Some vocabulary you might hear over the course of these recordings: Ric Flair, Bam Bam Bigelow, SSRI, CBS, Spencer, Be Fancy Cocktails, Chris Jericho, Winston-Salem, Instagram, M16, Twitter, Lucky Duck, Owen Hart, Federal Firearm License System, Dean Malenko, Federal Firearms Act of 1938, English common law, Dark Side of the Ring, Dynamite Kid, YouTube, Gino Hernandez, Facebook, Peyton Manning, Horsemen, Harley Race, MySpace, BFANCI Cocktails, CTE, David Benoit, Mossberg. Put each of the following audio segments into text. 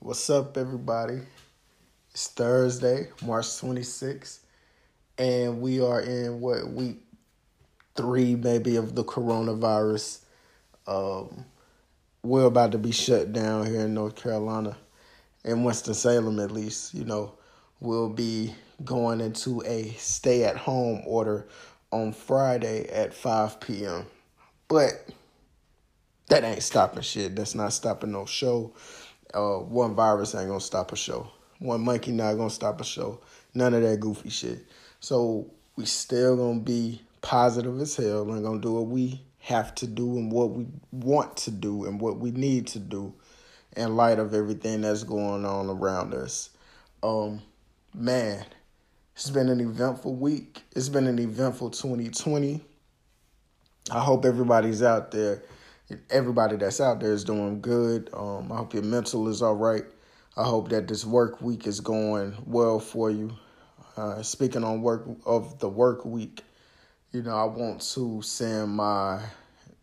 What's up, everybody? It's Thursday, March 26th, and we are in week three, maybe, of the coronavirus. We're about to be shut down here in North Carolina, in Winston-Salem, at least. You know, we'll be going into a stay-at-home order on Friday at 5 p.m. But that ain't stopping shit. That's not stopping no show. One virus ain't gonna stop a show. One monkey not gonna stop a show. None of that goofy shit. So we still gonna be positive as hell and gonna do what we have to do and what we want to do and what we need to do in light of everything that's going on around us. Man, it's been an eventful week. It's been an eventful 2020. I hope everybody's out there. Everybody that's out there is doing good. I hope your mental is all right. I hope that this work week is going well for you. Speaking on work week, you know, I want to send my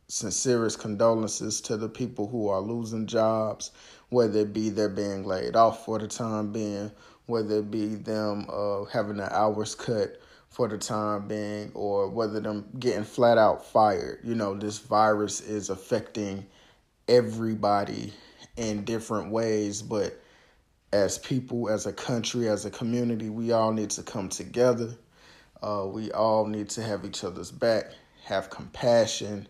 sincerest condolences to the people who are losing jobs, whether it be they're being laid off for the time being, whether it be them having their hours cut for the time being, or whether them getting flat out fired. You know, this virus is affecting everybody in different ways, but as people, as a country, as a community, we all need to come together. We all need to have each other's back, have compassion.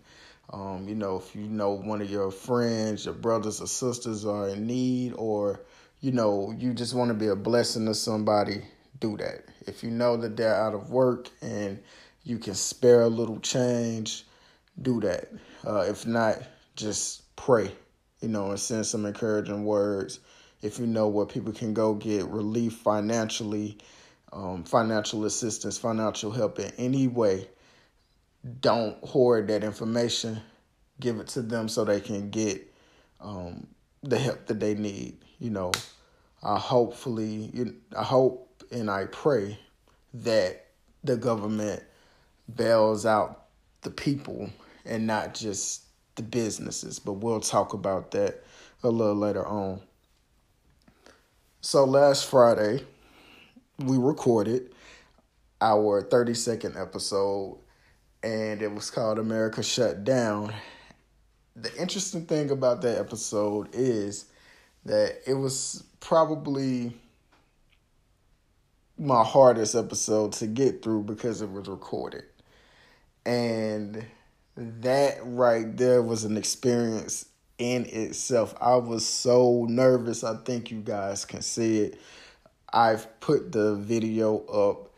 You know, if you know one of your friends, your brothers or sisters are in need, or you know, you just want to be a blessing to somebody, do that. If you know that they're out of work and you can spare a little change, do that. If not, just pray, you know, and send some encouraging words. If you know where people can go get relief financially, financial assistance, financial help in any way, don't hoard that information. Give it to them so they can get the help that they need. You know, I hope and I pray that the government bails out the people and not just the businesses. But we'll talk about that a little later on. So last Friday, we recorded our 32nd episode, and it was called America Shut Down. The interesting thing about that episode is that it was probably my hardest episode to get through because it was recorded. And that right there was an experience in itself. I was so nervous. I think you guys can see it. I've put the video up.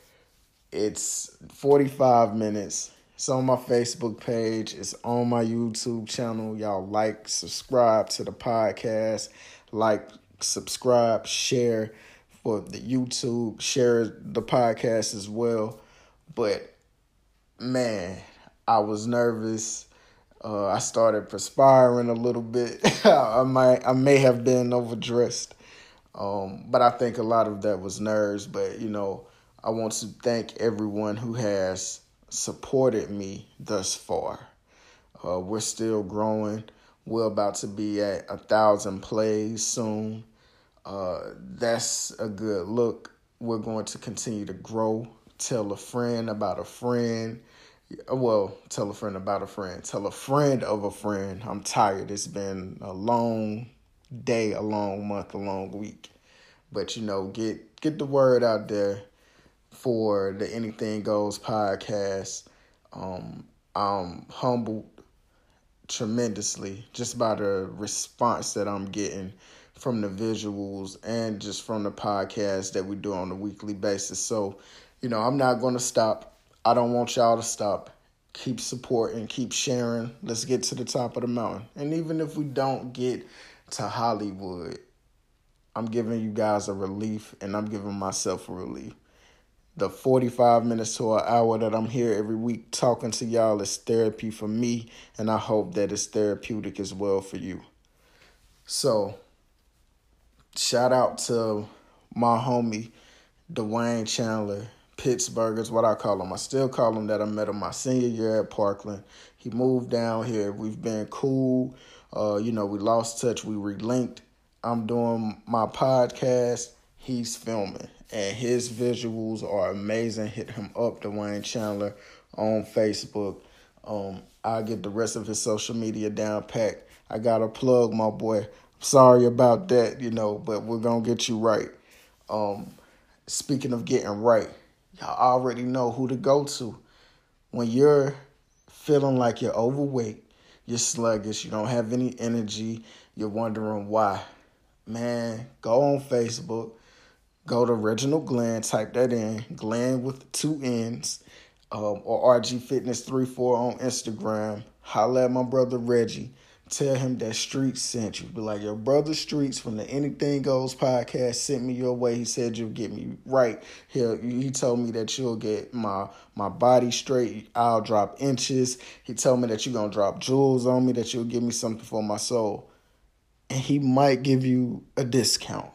It's 45 minutes. It's on my Facebook page. It's on my YouTube channel. Y'all like, subscribe to the podcast. Like, subscribe, share for the YouTube, share the podcast as well. But man, I was nervous. I started perspiring a little bit. I may have been overdressed. But I think a lot of that was nerves. But you know, I want to thank everyone who has supported me thus far. We're still growing. We're about to be at 1,000 plays soon. That's a good look. We're going to continue to grow. Tell a friend about a friend. Well, tell a friend about a friend. Tell a friend of a friend. I'm tired. It's been a long day, a long month, a long week. But, you know, get the word out there for the Anything Goes podcast. I'm humbled tremendously just by the response that I'm getting from the visuals and just from the podcast that we do on a weekly basis. So, you know, I'm not going to stop. I don't want y'all to stop. Keep supporting, keep sharing. Let's get to the top of the mountain. And even if we don't get to Hollywood, I'm giving you guys a relief, and I'm giving myself a relief. The 45 minutes to an hour that I'm here every week talking to y'all is therapy for me, and I hope that it's therapeutic as well for you. So, shout out to my homie, Dwayne Chandler, Pittsburgh is what I call him. I still call him that. I met him my senior year at Parkland. He moved down here. We've been cool. We lost touch. We relinked. I'm doing my podcast. He's filming. And his visuals are amazing. Hit him up, Dwayne Chandler, on Facebook. I'll get the rest of his social media down packed. I got to plug my boy. Sorry about that, but we're going to get you right. Speaking of getting right, y'all already know who to go to. When you're feeling like you're overweight, you're sluggish, you don't have any energy, you're wondering why. Man, go on Facebook, go to Reginald Glenn, type that in, Glenn with 2 N's, or RGFitness34 on Instagram. Holla at my brother Reggie. Tell him that Streets sent you. Be like, your brother Streets from the Anything Goes podcast sent me your way. He said you'll get me right. He told me that you'll get my body straight. I'll drop inches. He told me that you're going to drop jewels on me, that you'll give me something for my soul. And he might give you a discount.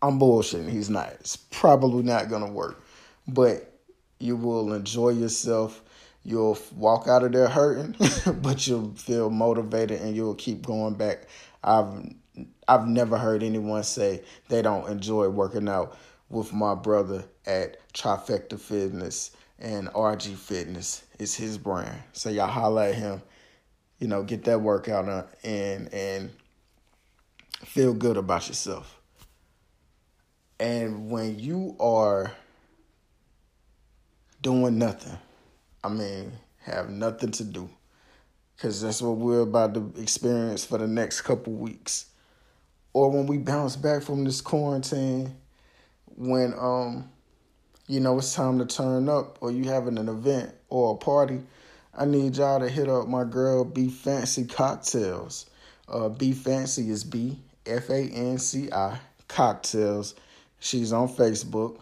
I'm bullshitting. He's not. It's probably not going to work. But you will enjoy yourself. You'll walk out of there hurting, but you'll feel motivated and you'll keep going back. I've never heard anyone say they don't enjoy working out with my brother at Trifecta Fitness and RG Fitness. It's his brand. So y'all holla at him, get that workout and feel good about yourself. And when you are doing nothing, have nothing to do, because that's what we're about to experience for the next couple weeks. Or when we bounce back from this quarantine, when, it's time to turn up or you having an event or a party, I need y'all to hit up my girl, Be Fancy Cocktails. Be Fancy is BFANCI Cocktails. She's on Facebook.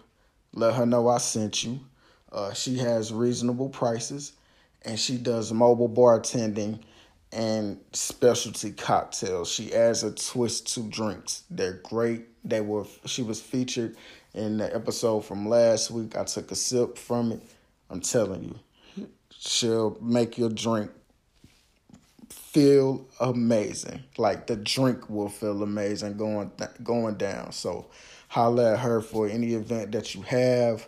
Let her know I sent you. She has reasonable prices, and she does mobile bartending and specialty cocktails. She adds a twist to drinks. They're great. She was featured in the episode from last week. I took a sip from it. I'm telling you, she'll make your drink feel amazing. Like, the drink will feel amazing going down. So holla at her for any event that you have.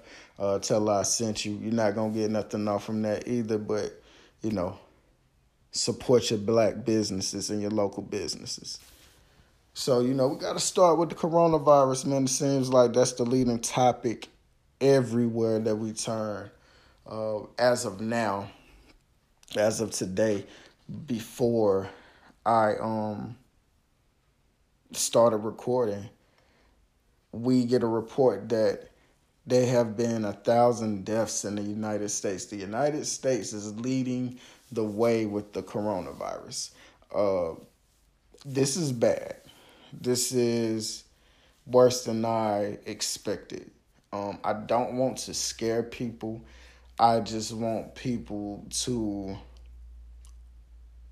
Tell her I sent you. You're not going to get nothing off from that either, but, support your black businesses and your local businesses. So, we got to start with the coronavirus, man. It seems like that's the leading topic everywhere that we turn. As of now, as of today, before I started recording, we get a report that there have been 1,000 deaths in the United States. The United States is leading the way with the coronavirus. This is bad. This is worse than I expected. I don't want to scare people. I just want people to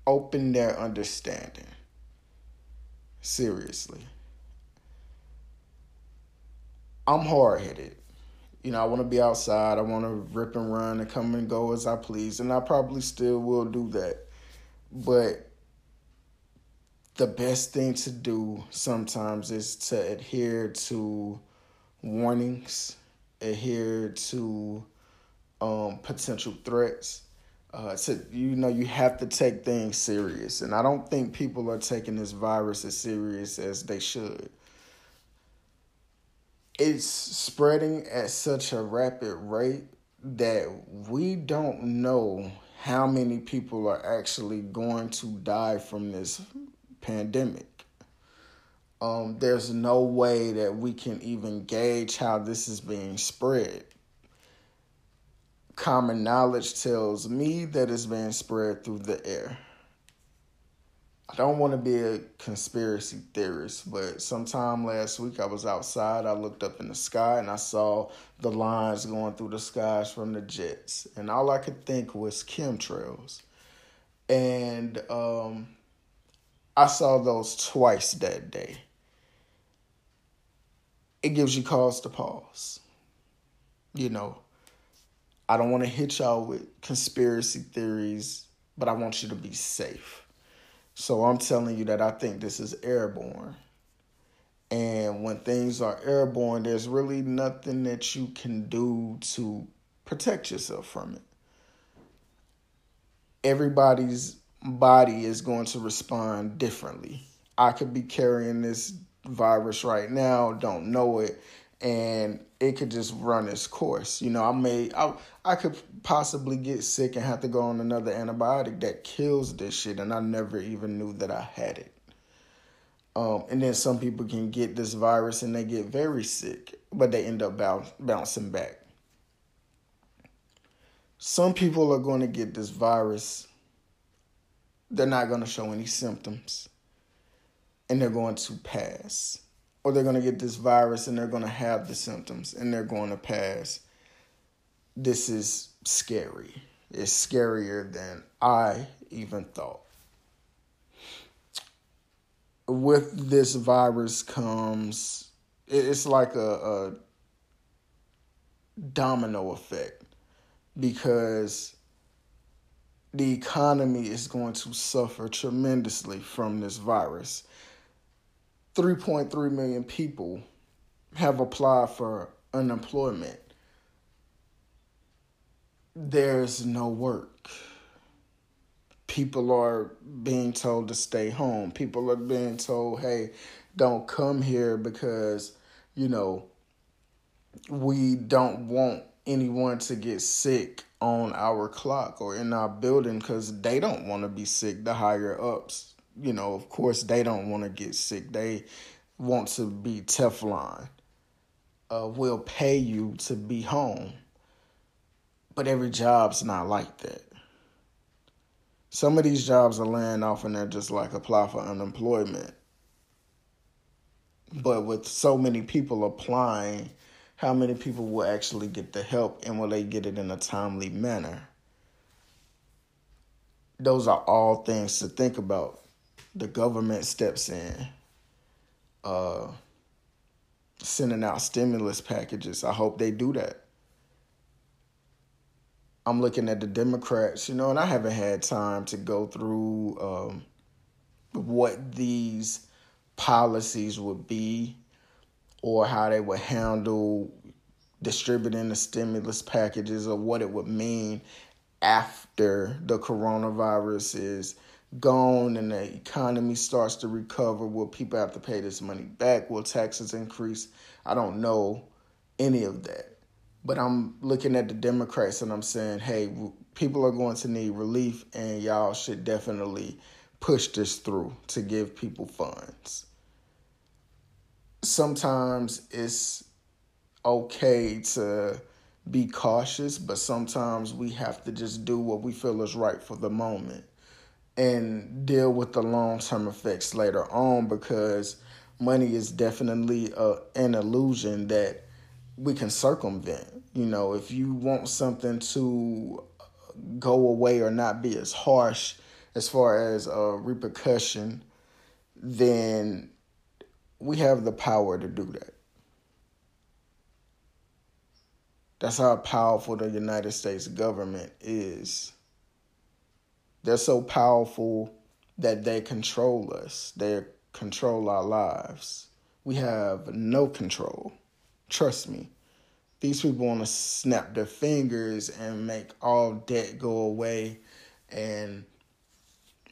open their understanding. Seriously. I'm hard-headed. I want to be outside. I want to rip and run and come and go as I please. And I probably still will do that. But the best thing to do sometimes is to adhere to warnings, adhere to potential threats. You have to take things serious. And I don't think people are taking this virus as serious as they should. It's spreading at such a rapid rate that we don't know how many people are actually going to die from this pandemic. There's no way that we can even gauge how this is being spread. Common knowledge tells me that it's being spread through the air. I don't want to be a conspiracy theorist, but sometime last week I was outside. I looked up in the sky and I saw the lines going through the skies from the jets. And all I could think was chemtrails. And I saw those twice that day. It gives you cause to pause. you know, I don't want to hit y'all with conspiracy theories, but I want you to be safe. So I'm telling you that I think this is airborne. And when things are airborne, there's really nothing that you can do to protect yourself from it. Everybody's body is going to respond differently. I could be carrying this virus right now, don't know it, and it could just run its course. You know, I could possibly get sick and have to go on another antibiotic that kills this shit, and I never even knew that I had it. And then some people can get this virus and they get very sick, but they end up bouncing back. Some people are going to get this virus. They're not going to show any symptoms, and they're going to pass. Or they're going to get this virus and they're going to have the symptoms and they're going to pass. This is scary. It's scarier than I even thought. With this virus comes, it's like a domino effect, because the economy is going to suffer tremendously from this virus. 3.3 million people have applied for unemployment. There's no work. People are being told to stay home. People are being told, hey, don't come here because, you know, we don't want anyone to get sick on our clock or in our building, because they don't want to be sick, the higher ups. You know, of course, they don't want to get sick. They want to be Teflon. We'll pay you to be home. But every job's not like that. Some of these jobs are laying off and they're just like, apply for unemployment. But with so many people applying, how many people will actually get the help, and will they get it in a timely manner? Those are all things to think about. The government steps in, sending out stimulus packages. I hope they do that. I'm looking at the Democrats, you know, and I haven't had time to go through what these policies would be or how they would handle distributing the stimulus packages, or what it would mean after the coronavirus is gone and the economy starts to recover. Will people have to pay this money back? Will taxes increase? I don't know any of that. But I'm looking at the Democrats and I'm saying, hey, people are going to need relief, and y'all should definitely push this through to give people funds. Sometimes it's okay to be cautious, but sometimes we have to just do what we feel is right for the moment and deal with the long-term effects later on, because money is definitely an illusion that we can circumvent. You know, if you want something to go away or not be as harsh as far as a repercussion, then we have the power to do that. That's how powerful the United States government is. They're so powerful that they control us. They control our lives. We have no control. Trust me, these people want to snap their fingers and make all debt go away, and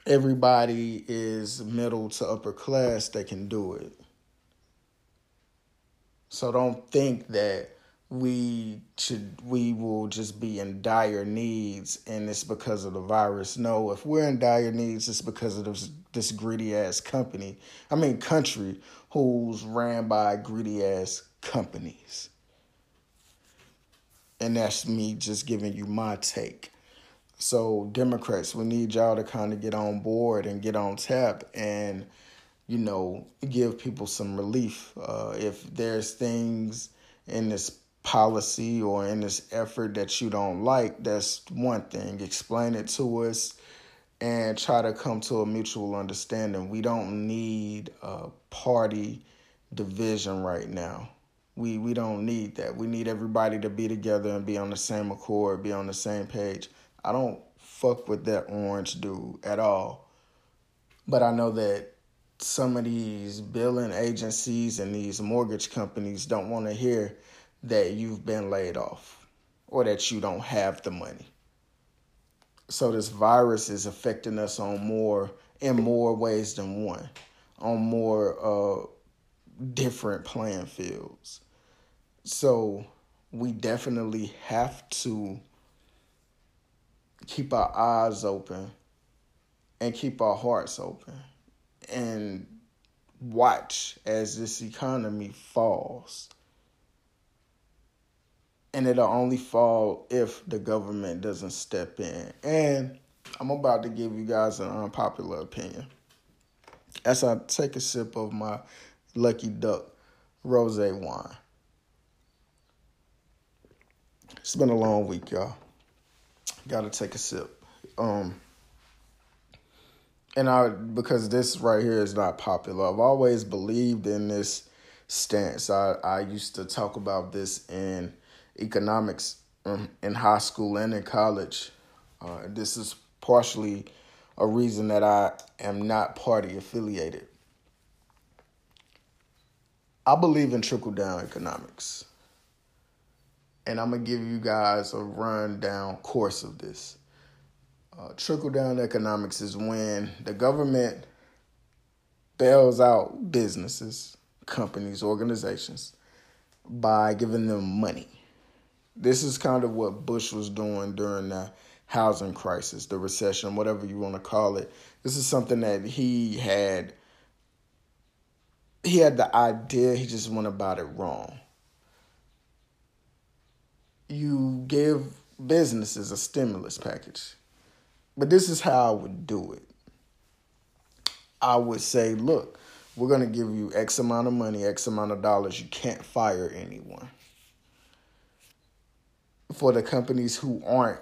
everybody is middle to upper class that can do it. So don't think that we will just be in dire needs and it's because of the virus. No, if we're in dire needs, it's because of this greedy-ass country who's ran by greedy-ass companies. And that's me just giving you my take. So Democrats, we need y'all to kind of get on board and get on tap and, you know, give people some relief. If there's things in this policy or in this effort that you don't like, that's one thing. Explain it to us and try to come to a mutual understanding. We don't need a party division right now. we don't need that. We need everybody to be together and be on the same accord, be on the same page. I don't fuck with that orange dude at all. But I know that some of these billing agencies and these mortgage companies don't want to hear that you've been laid off or that you don't have the money. So this virus is affecting us in more ways than one, on more different playing fields. So we definitely have to keep our eyes open and keep our hearts open and watch as this economy falls. And it'll only fall if the government doesn't step in. And I'm about to give you guys an unpopular opinion. As I take a sip of my Lucky Duck rosé wine. It's been a long week, y'all. Gotta take a sip. Because this right here is not popular. I've always believed in this stance. I used to talk about this in economics in high school and in college. This is partially a reason that I am not party affiliated. I believe in trickle-down economics. And I'm going to give you guys a rundown course of this. Trickle-down economics is when the government bails out businesses, companies, organizations by giving them money. This is kind of what Bush was doing during the housing crisis, the recession, whatever you want to call it. This is something that he had the idea, he just went about it wrong. You give businesses a stimulus package. But this is how I would do it. I would say, look, we're going to give you X amount of money, X amount of dollars. You can't fire anyone. For the companies who aren't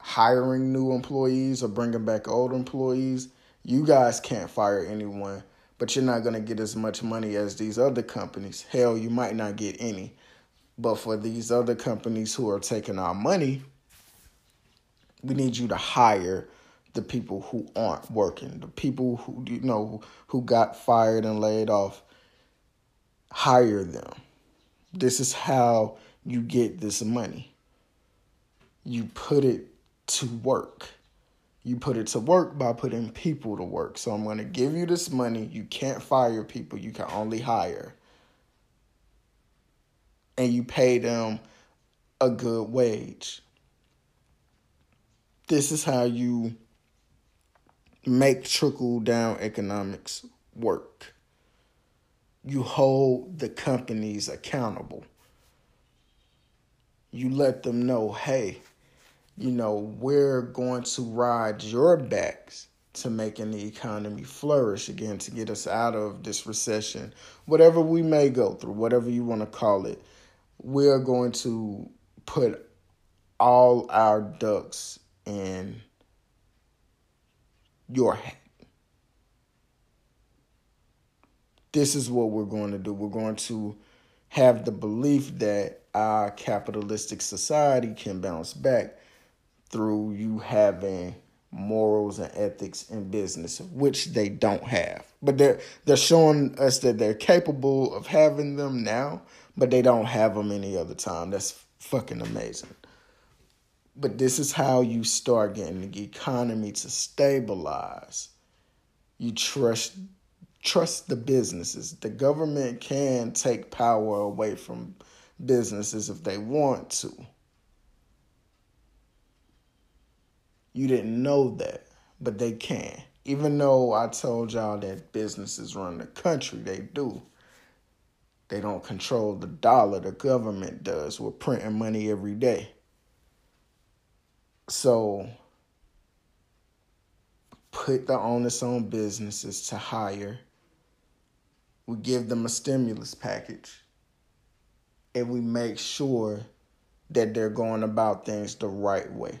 hiring new employees or bringing back old employees, you guys can't fire anyone, but you're not going to get as much money as these other companies. Hell, you might not get any. But for these other companies who are taking our money, we need you to hire the people who aren't working, the people who, you know, who got fired and laid off. Hire them. This is how you get this money. You put it to work. You put it to work by putting people to work. So I'm going to give you this money. You can't fire people. You can only hire. And you pay them a good wage. This is how you make trickle-down economics work. You hold the companies accountable. You let them know, hey, you know, we're going to ride your backs to making the economy flourish again, to get us out of this recession. Whatever we may go through, whatever you want to call it, we're going to put all our ducks in your hat. This is what we're going to do. We're going to have the belief that our capitalistic society can bounce back through you having morals and ethics in business, which they don't have. But they're showing us that they're capable of having them now, but they don't have them any other time. That's fucking amazing. But this is how you start getting the economy to stabilize. You trust the businesses. The government can take power away from businesses if they want to. You didn't know that, but they can. Even though I told y'all that businesses run the country, they do. They don't control the dollar. The government does. We're printing money every day. So put the onus on businesses to hire. We give them a stimulus package. And we make sure that they're going about things the right way.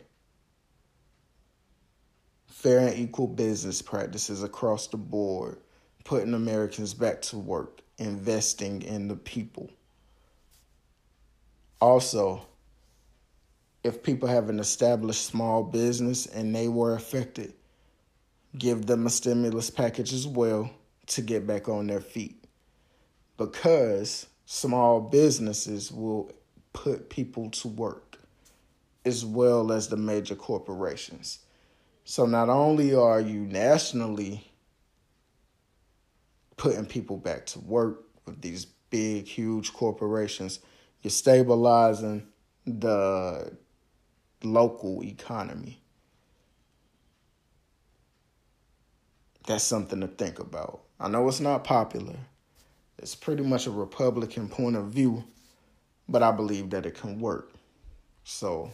Fair and equal business practices across the board. Putting Americans back to work. investing in the people. Also, if people have an established small business and they were affected, give them a stimulus package as well to get back on their feet. Because small businesses will put people to work as well as the major corporations. So not only are you nationally putting people back to work with these big, huge corporations, you're stabilizing the local economy. That's something to think about. I know it's not popular. It's pretty much a Republican point of view, but I believe that it can work. So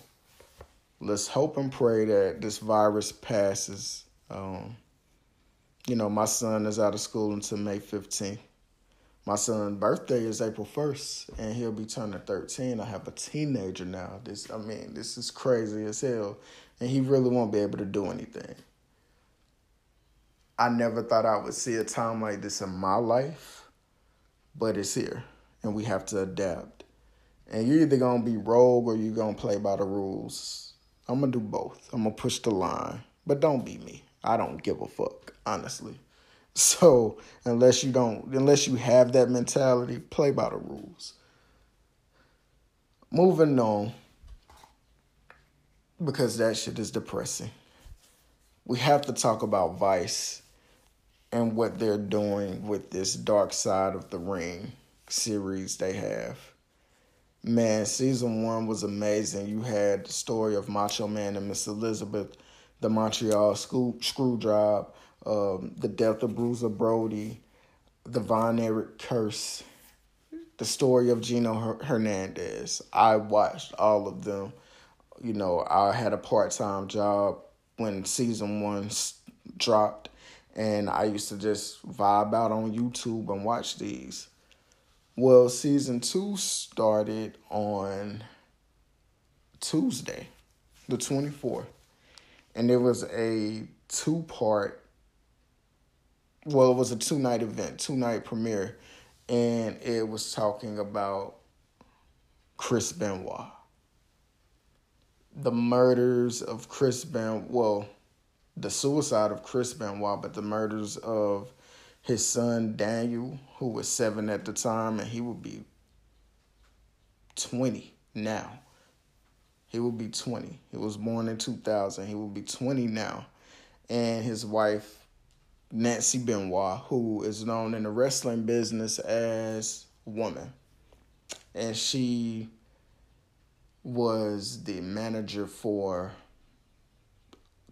let's hope and pray that this virus passes. My son is out of school until May 15th. My son's birthday is April 1st, and he'll be turning 13. I have a teenager now. This is crazy as hell, and he really won't be able to do anything. I never thought I would see a time like this in my life, but it's here, and we have to adapt. And you're either going to be rogue or you're going to play by the rules. I'm going to do both. I'm going to push the line, but don't be me. I don't give a fuck, honestly. So unless you have that mentality, play by the rules. Moving on, because that shit is depressing. We have to talk about Vice and what they're doing with this Dark Side of the Ring series they have. Man, season 1 was amazing. You had the story of Macho Man and Miss Elizabeth, the Montreal Screwjob, the death of Bruiser Brody, the Von Erich curse, the story of Gino Hernandez. I watched all of them. I had a part-time job when season 1 dropped, and I used to just vibe out on YouTube and watch these. Well, season 2 started on Tuesday, the 24th, and it was a two-night premiere, and it was talking about Chris Benoit. The murders of Chris Benoit, the suicide of Chris Benoit, but the murders of his son, Daniel, who was 7 at the time, and he would be 20 now. He will be 20. He was born in 2000. He will be 20 now. And his wife, Nancy Benoit, who is known in the wrestling business as Woman. And she was the manager for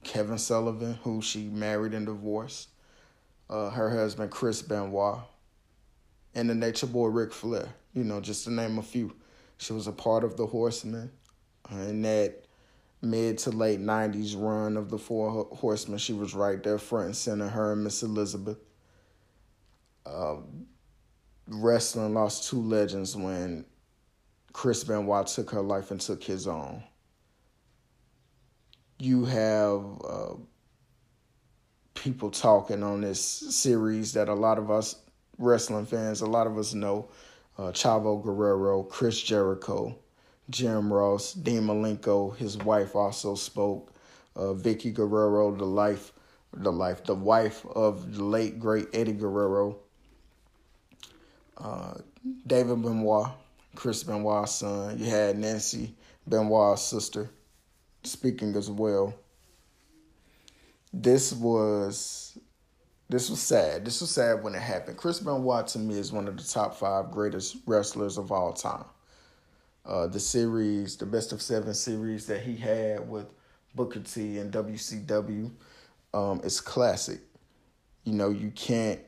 Kevin Sullivan, who she married and divorced. Her husband, Chris Benoit. And the Nature Boy, Ric Flair. Just to name a few. She was a part of the Horsemen. In that mid to late 90s run of the 4 Horsemen, she was right there front and center, her and Miss Elizabeth. Wrestling lost 2 legends when Chris Benoit took her life and took his own. You have people talking on this series that a lot of us wrestling fans, a lot of us know. Chavo Guerrero, Chris Jericho, Jim Ross, Dean Malenko, his wife also spoke. Vicky Guerrero, the wife of the late great Eddie Guerrero. David Benoit, Chris Benoit's son. You had Nancy Benoit's sister speaking as well. This was sad. This was sad when it happened. Chris Benoit to me is one of the top 5 greatest wrestlers of all time. The best of 7 series that he had with Booker T and WCW, is classic. You can't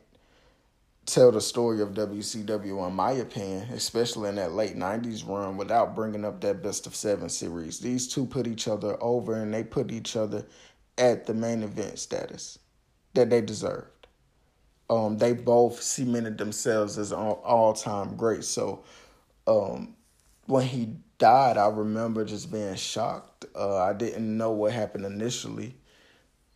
tell the story of WCW, in my opinion, especially in that late 90s run, without bringing up that best of 7 series. These 2 put each other over, and they put each other at the main event status that they deserved. They both cemented themselves as all-time greats. So, when he died, I remember just being shocked. I didn't know what happened initially.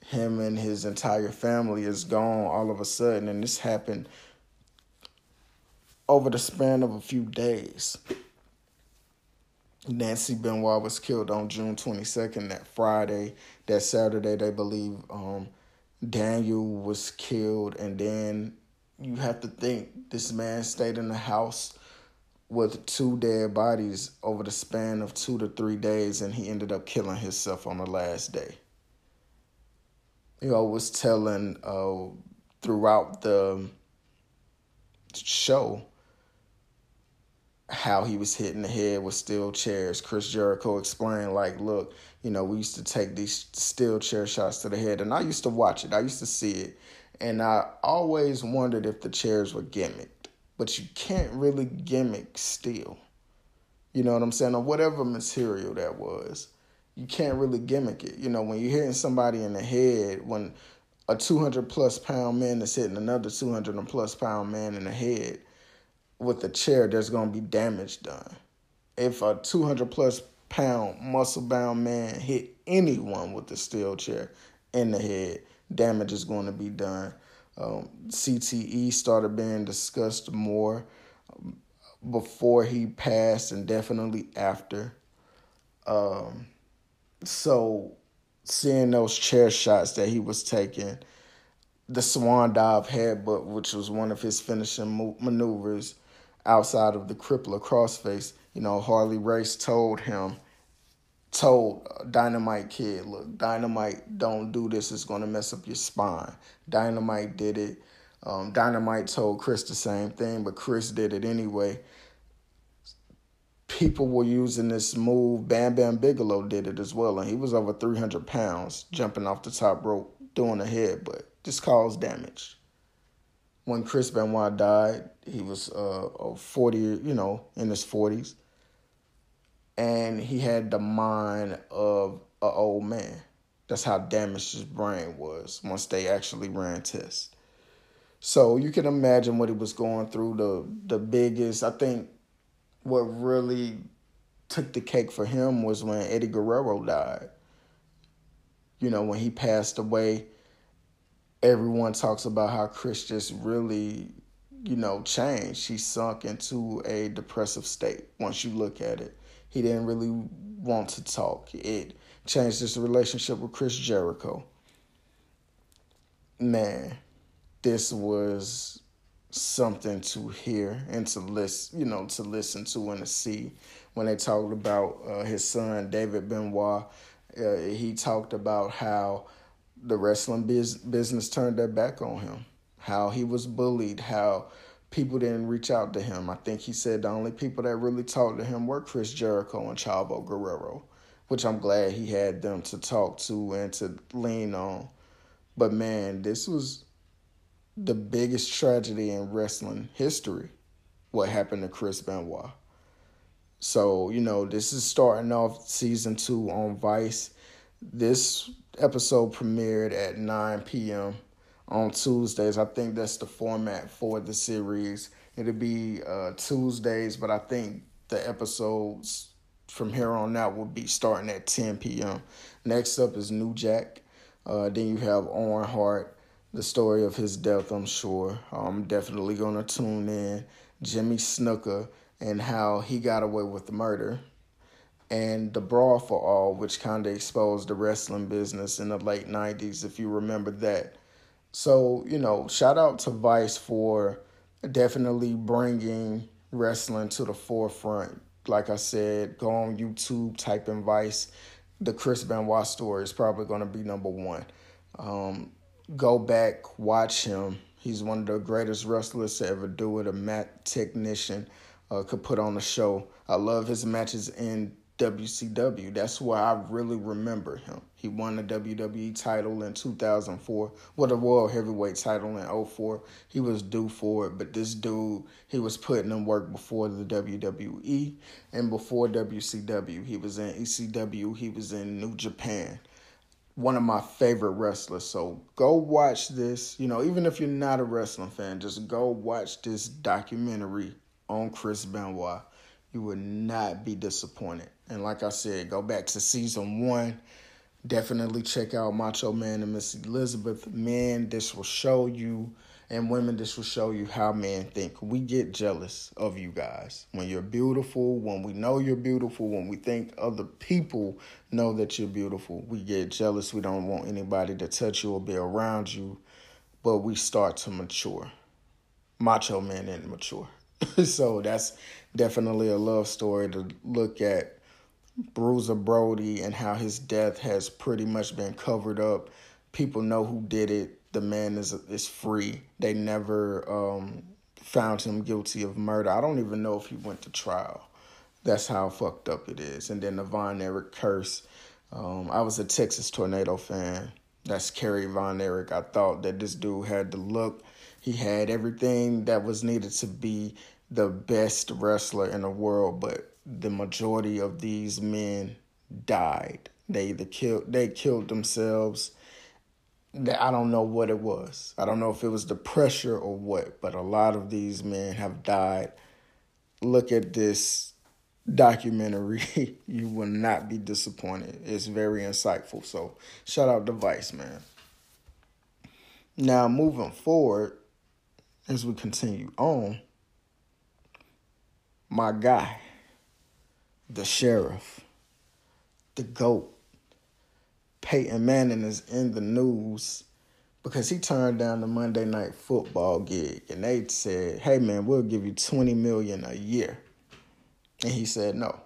Him and his entire family is gone all of a sudden, and this happened over the span of a few days. Nancy Benoit was killed on June 22nd, that Friday. That Saturday, they believe Daniel was killed. And then you have to think, this man stayed in the house with two dead bodies over the span of 2 to 3 days, and he ended up killing himself on the last day. You know, I was telling throughout the show how he was hitting the head with steel chairs. Chris Jericho explained, like, look, you know, we used to take these steel chair shots to the head, and I used to watch it. I used to see it, and I always wondered if the chairs were gimmicked, but you can't really gimmick steel. You know what I'm saying? Or whatever material that was, you can't really gimmick it. You know, when you're hitting somebody in the head, when a 200-plus-pound man is hitting another 200-plus-pound man in the head with a chair, there's going to be damage done. If a 200-plus-pound muscle-bound man hit anyone with a steel chair in the head, damage is going to be done. CTE started being discussed more before he passed and definitely after. So seeing those chair shots that he was taking, the swan dive headbutt, which was one of his finishing maneuvers outside of the crippler crossface, you know, Harley Race told Dynamite Kid, look, Dynamite, don't do this. It's going to mess up your spine. Dynamite did it. Dynamite told Chris the same thing, but Chris did it anyway. People were using this move. Bam Bam Bigelow did it as well, and he was over 300 pounds, jumping off the top rope, doing a headbutt. Just caused damage. When Chris Benoit died, he was 40, you know, in his 40s, and he had the mind of an old man. That's how damaged his brain was once they actually ran tests. So you can imagine what he was going through. The biggest, I think, what really took the cake for him was when Eddie Guerrero died. You know, when he passed away, everyone talks about how Chris just really, you know, changed. He sunk into a depressive state once you look at it. He didn't really want to talk. It changed his relationship with Chris Jericho. Man, this was something to hear and to listen, you know, to listen to and to see. When they talked about his son, David Benoit, he talked about how the wrestling business turned their back on him, how he was bullied, how people didn't reach out to him. I think he said the only people that really talked to him were Chris Jericho and Chavo Guerrero, which I'm glad he had them to talk to and to lean on. But, man, this was the biggest tragedy in wrestling history, what happened to Chris Benoit. So, you know, this is starting off season 2 on Vice. This episode premiered at 9 p.m. on Tuesdays. I think that's the format for the series. It'll be Tuesdays, but I think the episodes from here on out will be starting at 10 p.m. Next up is New Jack. Then you have Owen Hart, the story of his death, I'm sure. I'm definitely going to tune in. Jimmy Snuka and how he got away with the murder. And The Brawl for All, which kind of exposed the wrestling business in the late 90s, if you remember that. So, you know, shout out to Vice for definitely bringing wrestling to the forefront. Like I said, go on YouTube, type in Vice. The Chris Benoit story is probably going to be #1. Go back, watch him. He's one of the greatest wrestlers to ever do it. A mat technician, could put on a show. I love his matches in WCW. That's where I really remember him. He won the WWE title in 2004, well, the World Heavyweight title in 2004. He was due for it, but this dude, he was putting in work before the WWE and before WCW. He was in ECW. He was in New Japan. One of my favorite wrestlers. So go watch this. You know, even if you're not a wrestling fan, just go watch this documentary on Chris Benoit. You would not be disappointed. And like I said, go back to season 1. Definitely check out Macho Man and Miss Elizabeth. Man, this will show you And women, this will show you how men think. We get jealous of you guys. When you're beautiful, when we know you're beautiful, when we think other people know that you're beautiful, we get jealous. We don't want anybody to touch you or be around you. But we start to mature. Macho Man didn't mature. So that's definitely a love story to look at. Bruiser Brody and how his death has pretty much been covered up. People know who did it. The man is free. They never found him guilty of murder. I don't even know if he went to trial. That's how fucked up it is. And then the Von Erich curse. I was a Texas Tornado fan. That's Kerry Von Erich. I thought that this dude had the look. He had everything that was needed to be the best wrestler in the world, but the majority of these men died. They either killed themselves. I don't know what it was. I don't know if it was the pressure or what, but a lot of these men have died. Look at this documentary. You will not be disappointed. It's very insightful. So shout out to Vice, man. Now, moving forward, as we continue on, my guy, the sheriff, the GOAT, Peyton Manning is in the news because he turned down the Monday Night Football gig. And they said, hey, man, we'll give you $20 million a year. And he said no.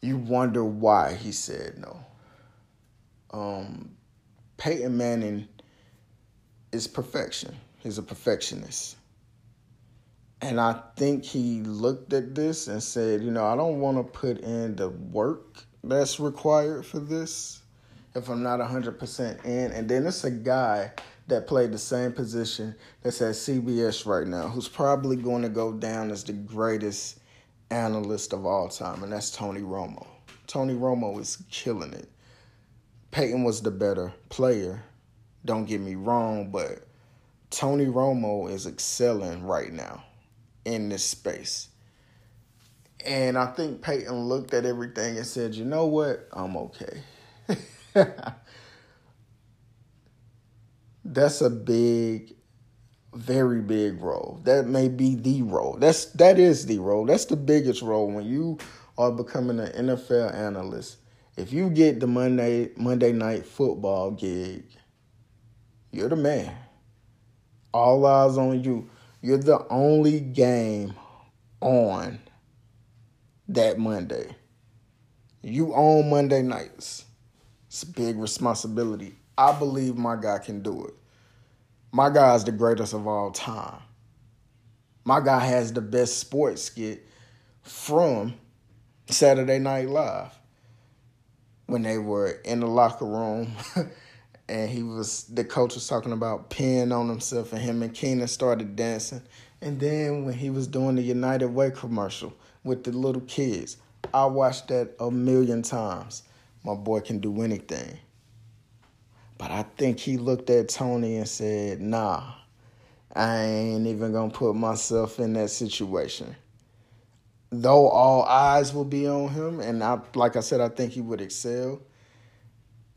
You wonder why he said no. Peyton Manning is perfection. He's a perfectionist. And I think he looked at this and said, you know, I don't want to put in the work that's required for this if I'm not 100% in. And then it's a guy that played the same position that's at CBS right now who's probably going to go down as the greatest analyst of all time, and that's Tony Romo. Tony Romo is killing it. Peyton was the better player, don't get me wrong, but Tony Romo is excelling right now in this space. And I think Peyton looked at everything and said, you know what? I'm okay. That's a big, very big role. That may be the role. That is the role. That's the biggest role when you are becoming an NFL analyst. If you get the Monday Night Football gig, you're the man. All eyes on you. You're the only game on that Monday. You own Monday nights. It's a big responsibility. I believe my guy can do it. My guy is the greatest of all time. My guy has the best sports skit from Saturday Night Live when they were in the locker room. And the coach was talking about peeing on himself, and him and Keenan started dancing. And then when he was doing the United Way commercial with the little kids, I watched that 1,000,000 times. My boy can do anything. But I think he looked at Tony and said, nah, I ain't even going to put myself in that situation. Though all eyes will be on him, and I think he would excel.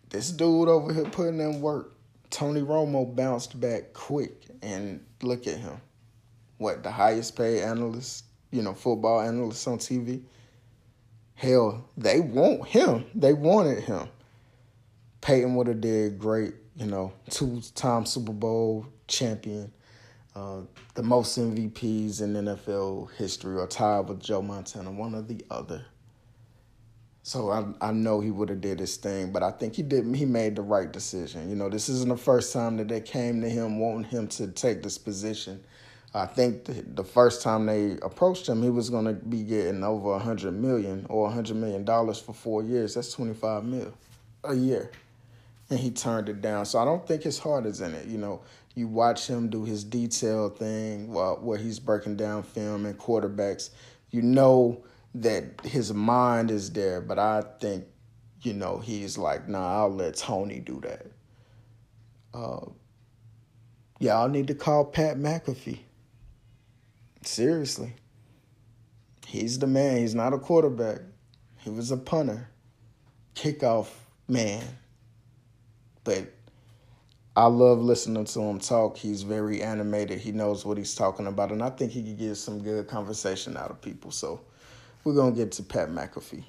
This dude over here putting in work. Tony Romo bounced back quick, and look at him. What, the highest paid analyst, football analyst on TV? Hell, they want him. They wanted him. Peyton would have did great, 2-time Super Bowl champion, the most MVPs in NFL history, or tied with Joe Montana, one or the other. So I know he would have did his thing, but I think he made the right decision. This isn't the first time that they came to him wanting him to take this position. I think the first time they approached him, he was going to be getting over $100 million or $100 million for 4 years. That's $25 million a year. And he turned it down. So I don't think his heart is in it. You watch him do his detailed thing where he's breaking down film and quarterbacks. That his mind is there, but I think, he's like, nah, I'll let Tony do that. Y'all need to call Pat McAfee. Seriously. He's the man. He's not a quarterback. He was a punter, kickoff man. But I love listening to him talk. He's very animated. He knows what he's talking about. And I think he could get some good conversation out of people. So we're going to get to Pat McAfee.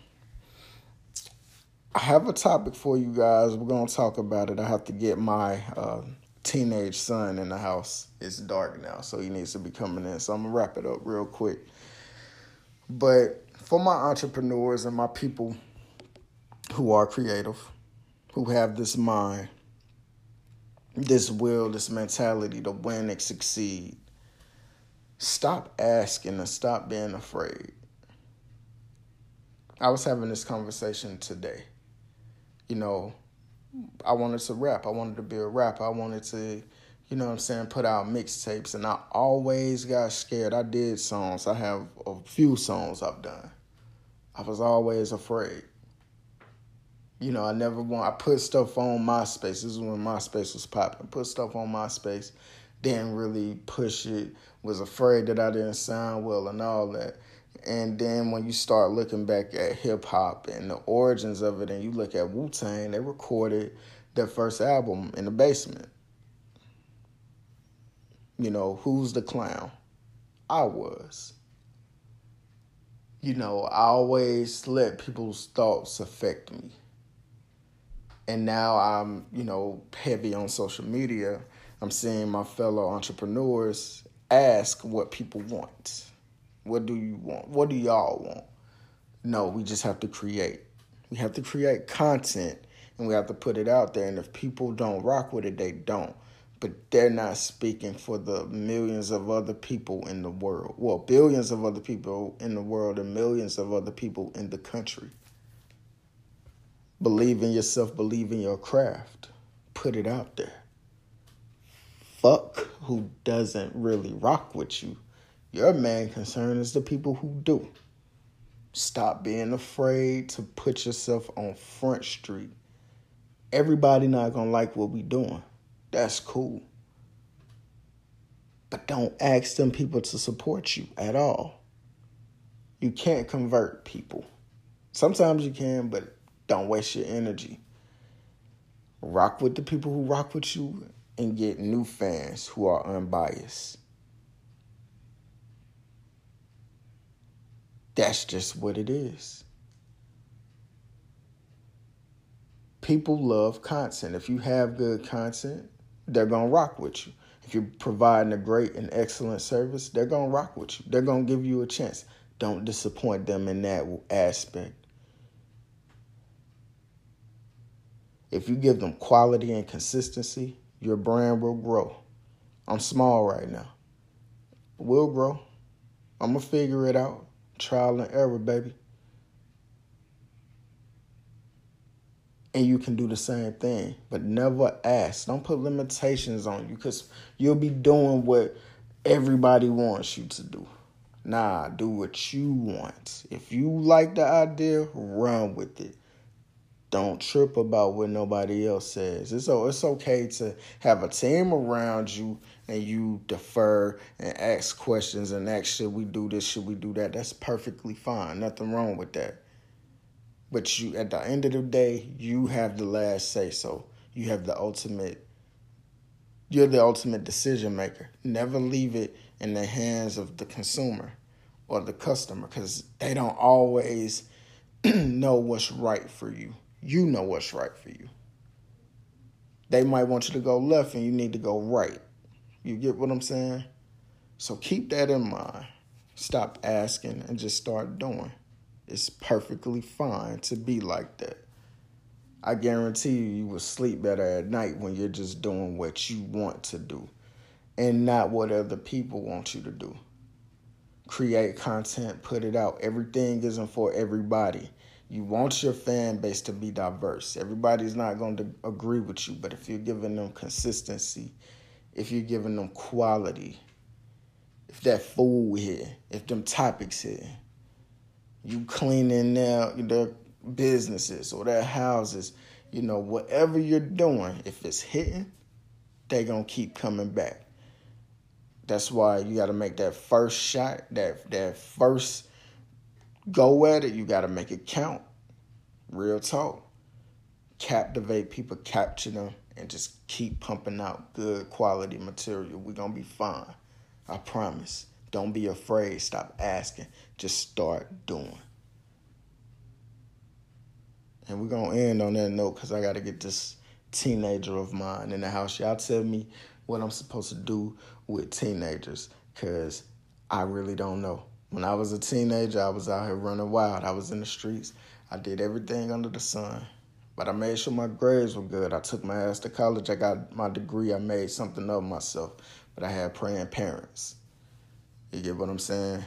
I have a topic for you guys. We're going to talk about it. I have to get my teenage son in the house. It's dark now, so he needs to be coming in. So I'm going to wrap it up real quick. But for my entrepreneurs and my people who are creative, who have this mind, this will, this mentality to win and succeed. Stop asking and stop being afraid. I was having this conversation today. You know, I wanted to rap. I wanted to be a rapper. I wanted to, you know what I'm saying, put out mixtapes. And I always got scared. I did songs. I have a few songs I've done. I was always afraid. You know, I put stuff on MySpace. This is when MySpace was popping. Put stuff on MySpace, didn't really push it, was afraid that I didn't sound well and all that. And then when you start looking back at hip-hop and the origins of it, and you look at Wu-Tang, they recorded their first album in the basement. You know, who's the clown? I was. You know, I always let people's thoughts affect me. And now I'm, you know, heavy on social media. I'm seeing my fellow entrepreneurs ask what people want. What do you want? What do y'all want? No, we just have to create. We have to create content and we have to put it out there. And if people don't rock with it, they don't. But they're not speaking for the millions of other people in the world. Well, billions of other people in the world and millions of other people in the country. Believe in yourself, believe in your craft. Put it out there. Fuck who doesn't really rock with you. Your main concern is the people who do. Stop being afraid to put yourself on Front Street. Everybody not gonna like what we doing. That's cool. But don't ask them people to support you at all. You can't convert people. Sometimes you can, but don't waste your energy. Rock with the people who rock with you and get new fans who are unbiased. That's just what it is. People love content. If you have good content, they're going to rock with you. If you're providing a great and excellent service, they're going to rock with you. They're going to give you a chance. Don't disappoint them in that aspect. If you give them quality and consistency, your brand will grow. I'm small right now. We'll grow. I'm going to figure it out. Trial and error, baby. And you can do the same thing, but never ask. Don't put limitations on you because you'll be doing what everybody wants you to do. Nah, do what you want. If you like the idea, run with it. Don't trip about what nobody else says. It's okay to have a team around you and you defer and ask questions and ask, should we do this, should we do that? That's perfectly fine. Nothing wrong with that. But you, at the end of the day, you have the last say so. You have the ultimate. You're the ultimate decision maker. Never leave it in the hands of the consumer or the customer because they don't always know what's right for you. You know what's right for you. They might want you to go left and you need to go right. You get what I'm saying? So keep that in mind. Stop asking and just start doing. It's perfectly fine to be like that. I guarantee you, you will sleep better at night when you're just doing what you want to do and not what other people want you to do. Create content, put it out. Everything isn't for everybody. You want your fan base to be diverse. Everybody's not going to agree with you, but if you're giving them consistency, if you're giving them quality, if that food hit, if them topics hit, you cleaning out their businesses or their houses, you know, whatever you're doing, if it's hitting, they're going to keep coming back. That's why you got to make that first shot, that first go at it. You got to make it count. Real talk. Captivate people, capture them, and just keep pumping out good quality material. We're going to be fine. I promise. Don't be afraid. Stop asking. Just start doing. And we're going to end on that note because I got to get this teenager of mine in the house. Y'all tell me what I'm supposed to do with teenagers because I really don't know. When I was a teenager, I was out here running wild. I was in the streets. I did everything under the sun. But I made sure my grades were good. I took my ass to college. I got my degree. I made something of myself. But I had praying parents. You get what I'm saying?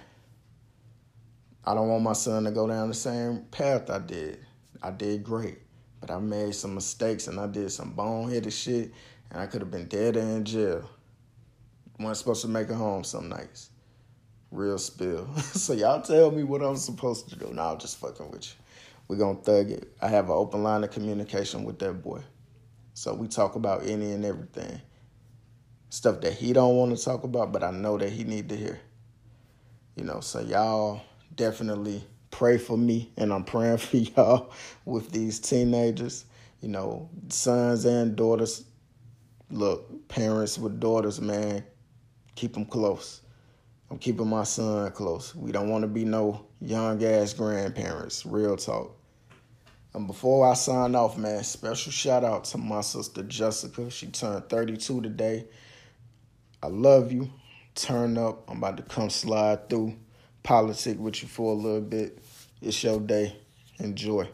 I don't want my son to go down the same path I did. I did great. But I made some mistakes and I did some boneheaded shit. And I could have been dead and in jail. Wasn't supposed to make it home some nights. Real spill. So y'all tell me what I'm supposed to do. Nah, I'm just fucking with you. We're going to thug it. I have an open line of communication with that boy. So we talk about any and everything. Stuff that he don't want to talk about, but I know that he need to hear. You know, so y'all definitely pray for me, and I'm praying for y'all with these teenagers. You know, sons and daughters. Look, parents with daughters, man, keep them close. I'm keeping my son close. We don't want to be no young-ass grandparents. Real talk. And before I sign off, man, special shout-out to my sister Jessica. She turned 32 today. I love you. Turn up. I'm about to come slide through. Politic with you for a little bit. It's your day. Enjoy.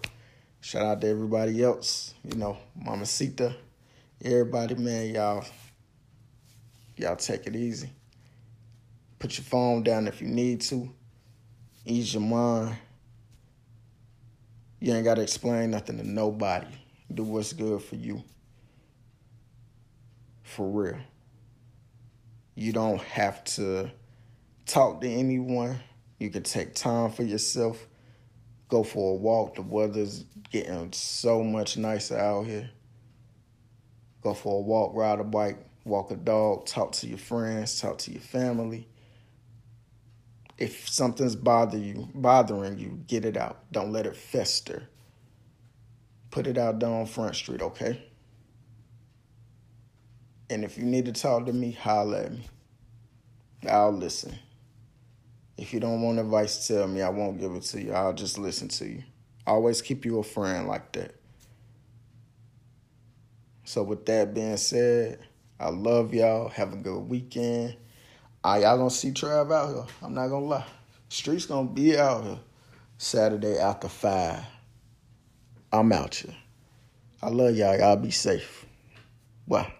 Shout-out to everybody else. You know, Mamacita. Everybody, man, y'all take it easy. Put your phone down if you need to. Ease your mind. You ain't got to explain nothing to nobody. Do what's good for you. For real. You don't have to talk to anyone. You can take time for yourself. Go for a walk. The weather's getting so much nicer out here. Go for a walk, ride a bike, walk a dog, talk to your friends, talk to your family. If something's bothering you, get it out. Don't let it fester. Put it out down Front Street, okay? And if you need to talk to me, holler at me. I'll listen. If you don't want advice, tell me. I won't give it to you. I'll just listen to you. I always keep you a friend like that. So with that being said, I love y'all. Have a good weekend. Y'all gonna see Trav out here. I'm not gonna lie. Street's gonna be out here Saturday after 5. I'm out here. I love y'all. Y'all be safe. Bye.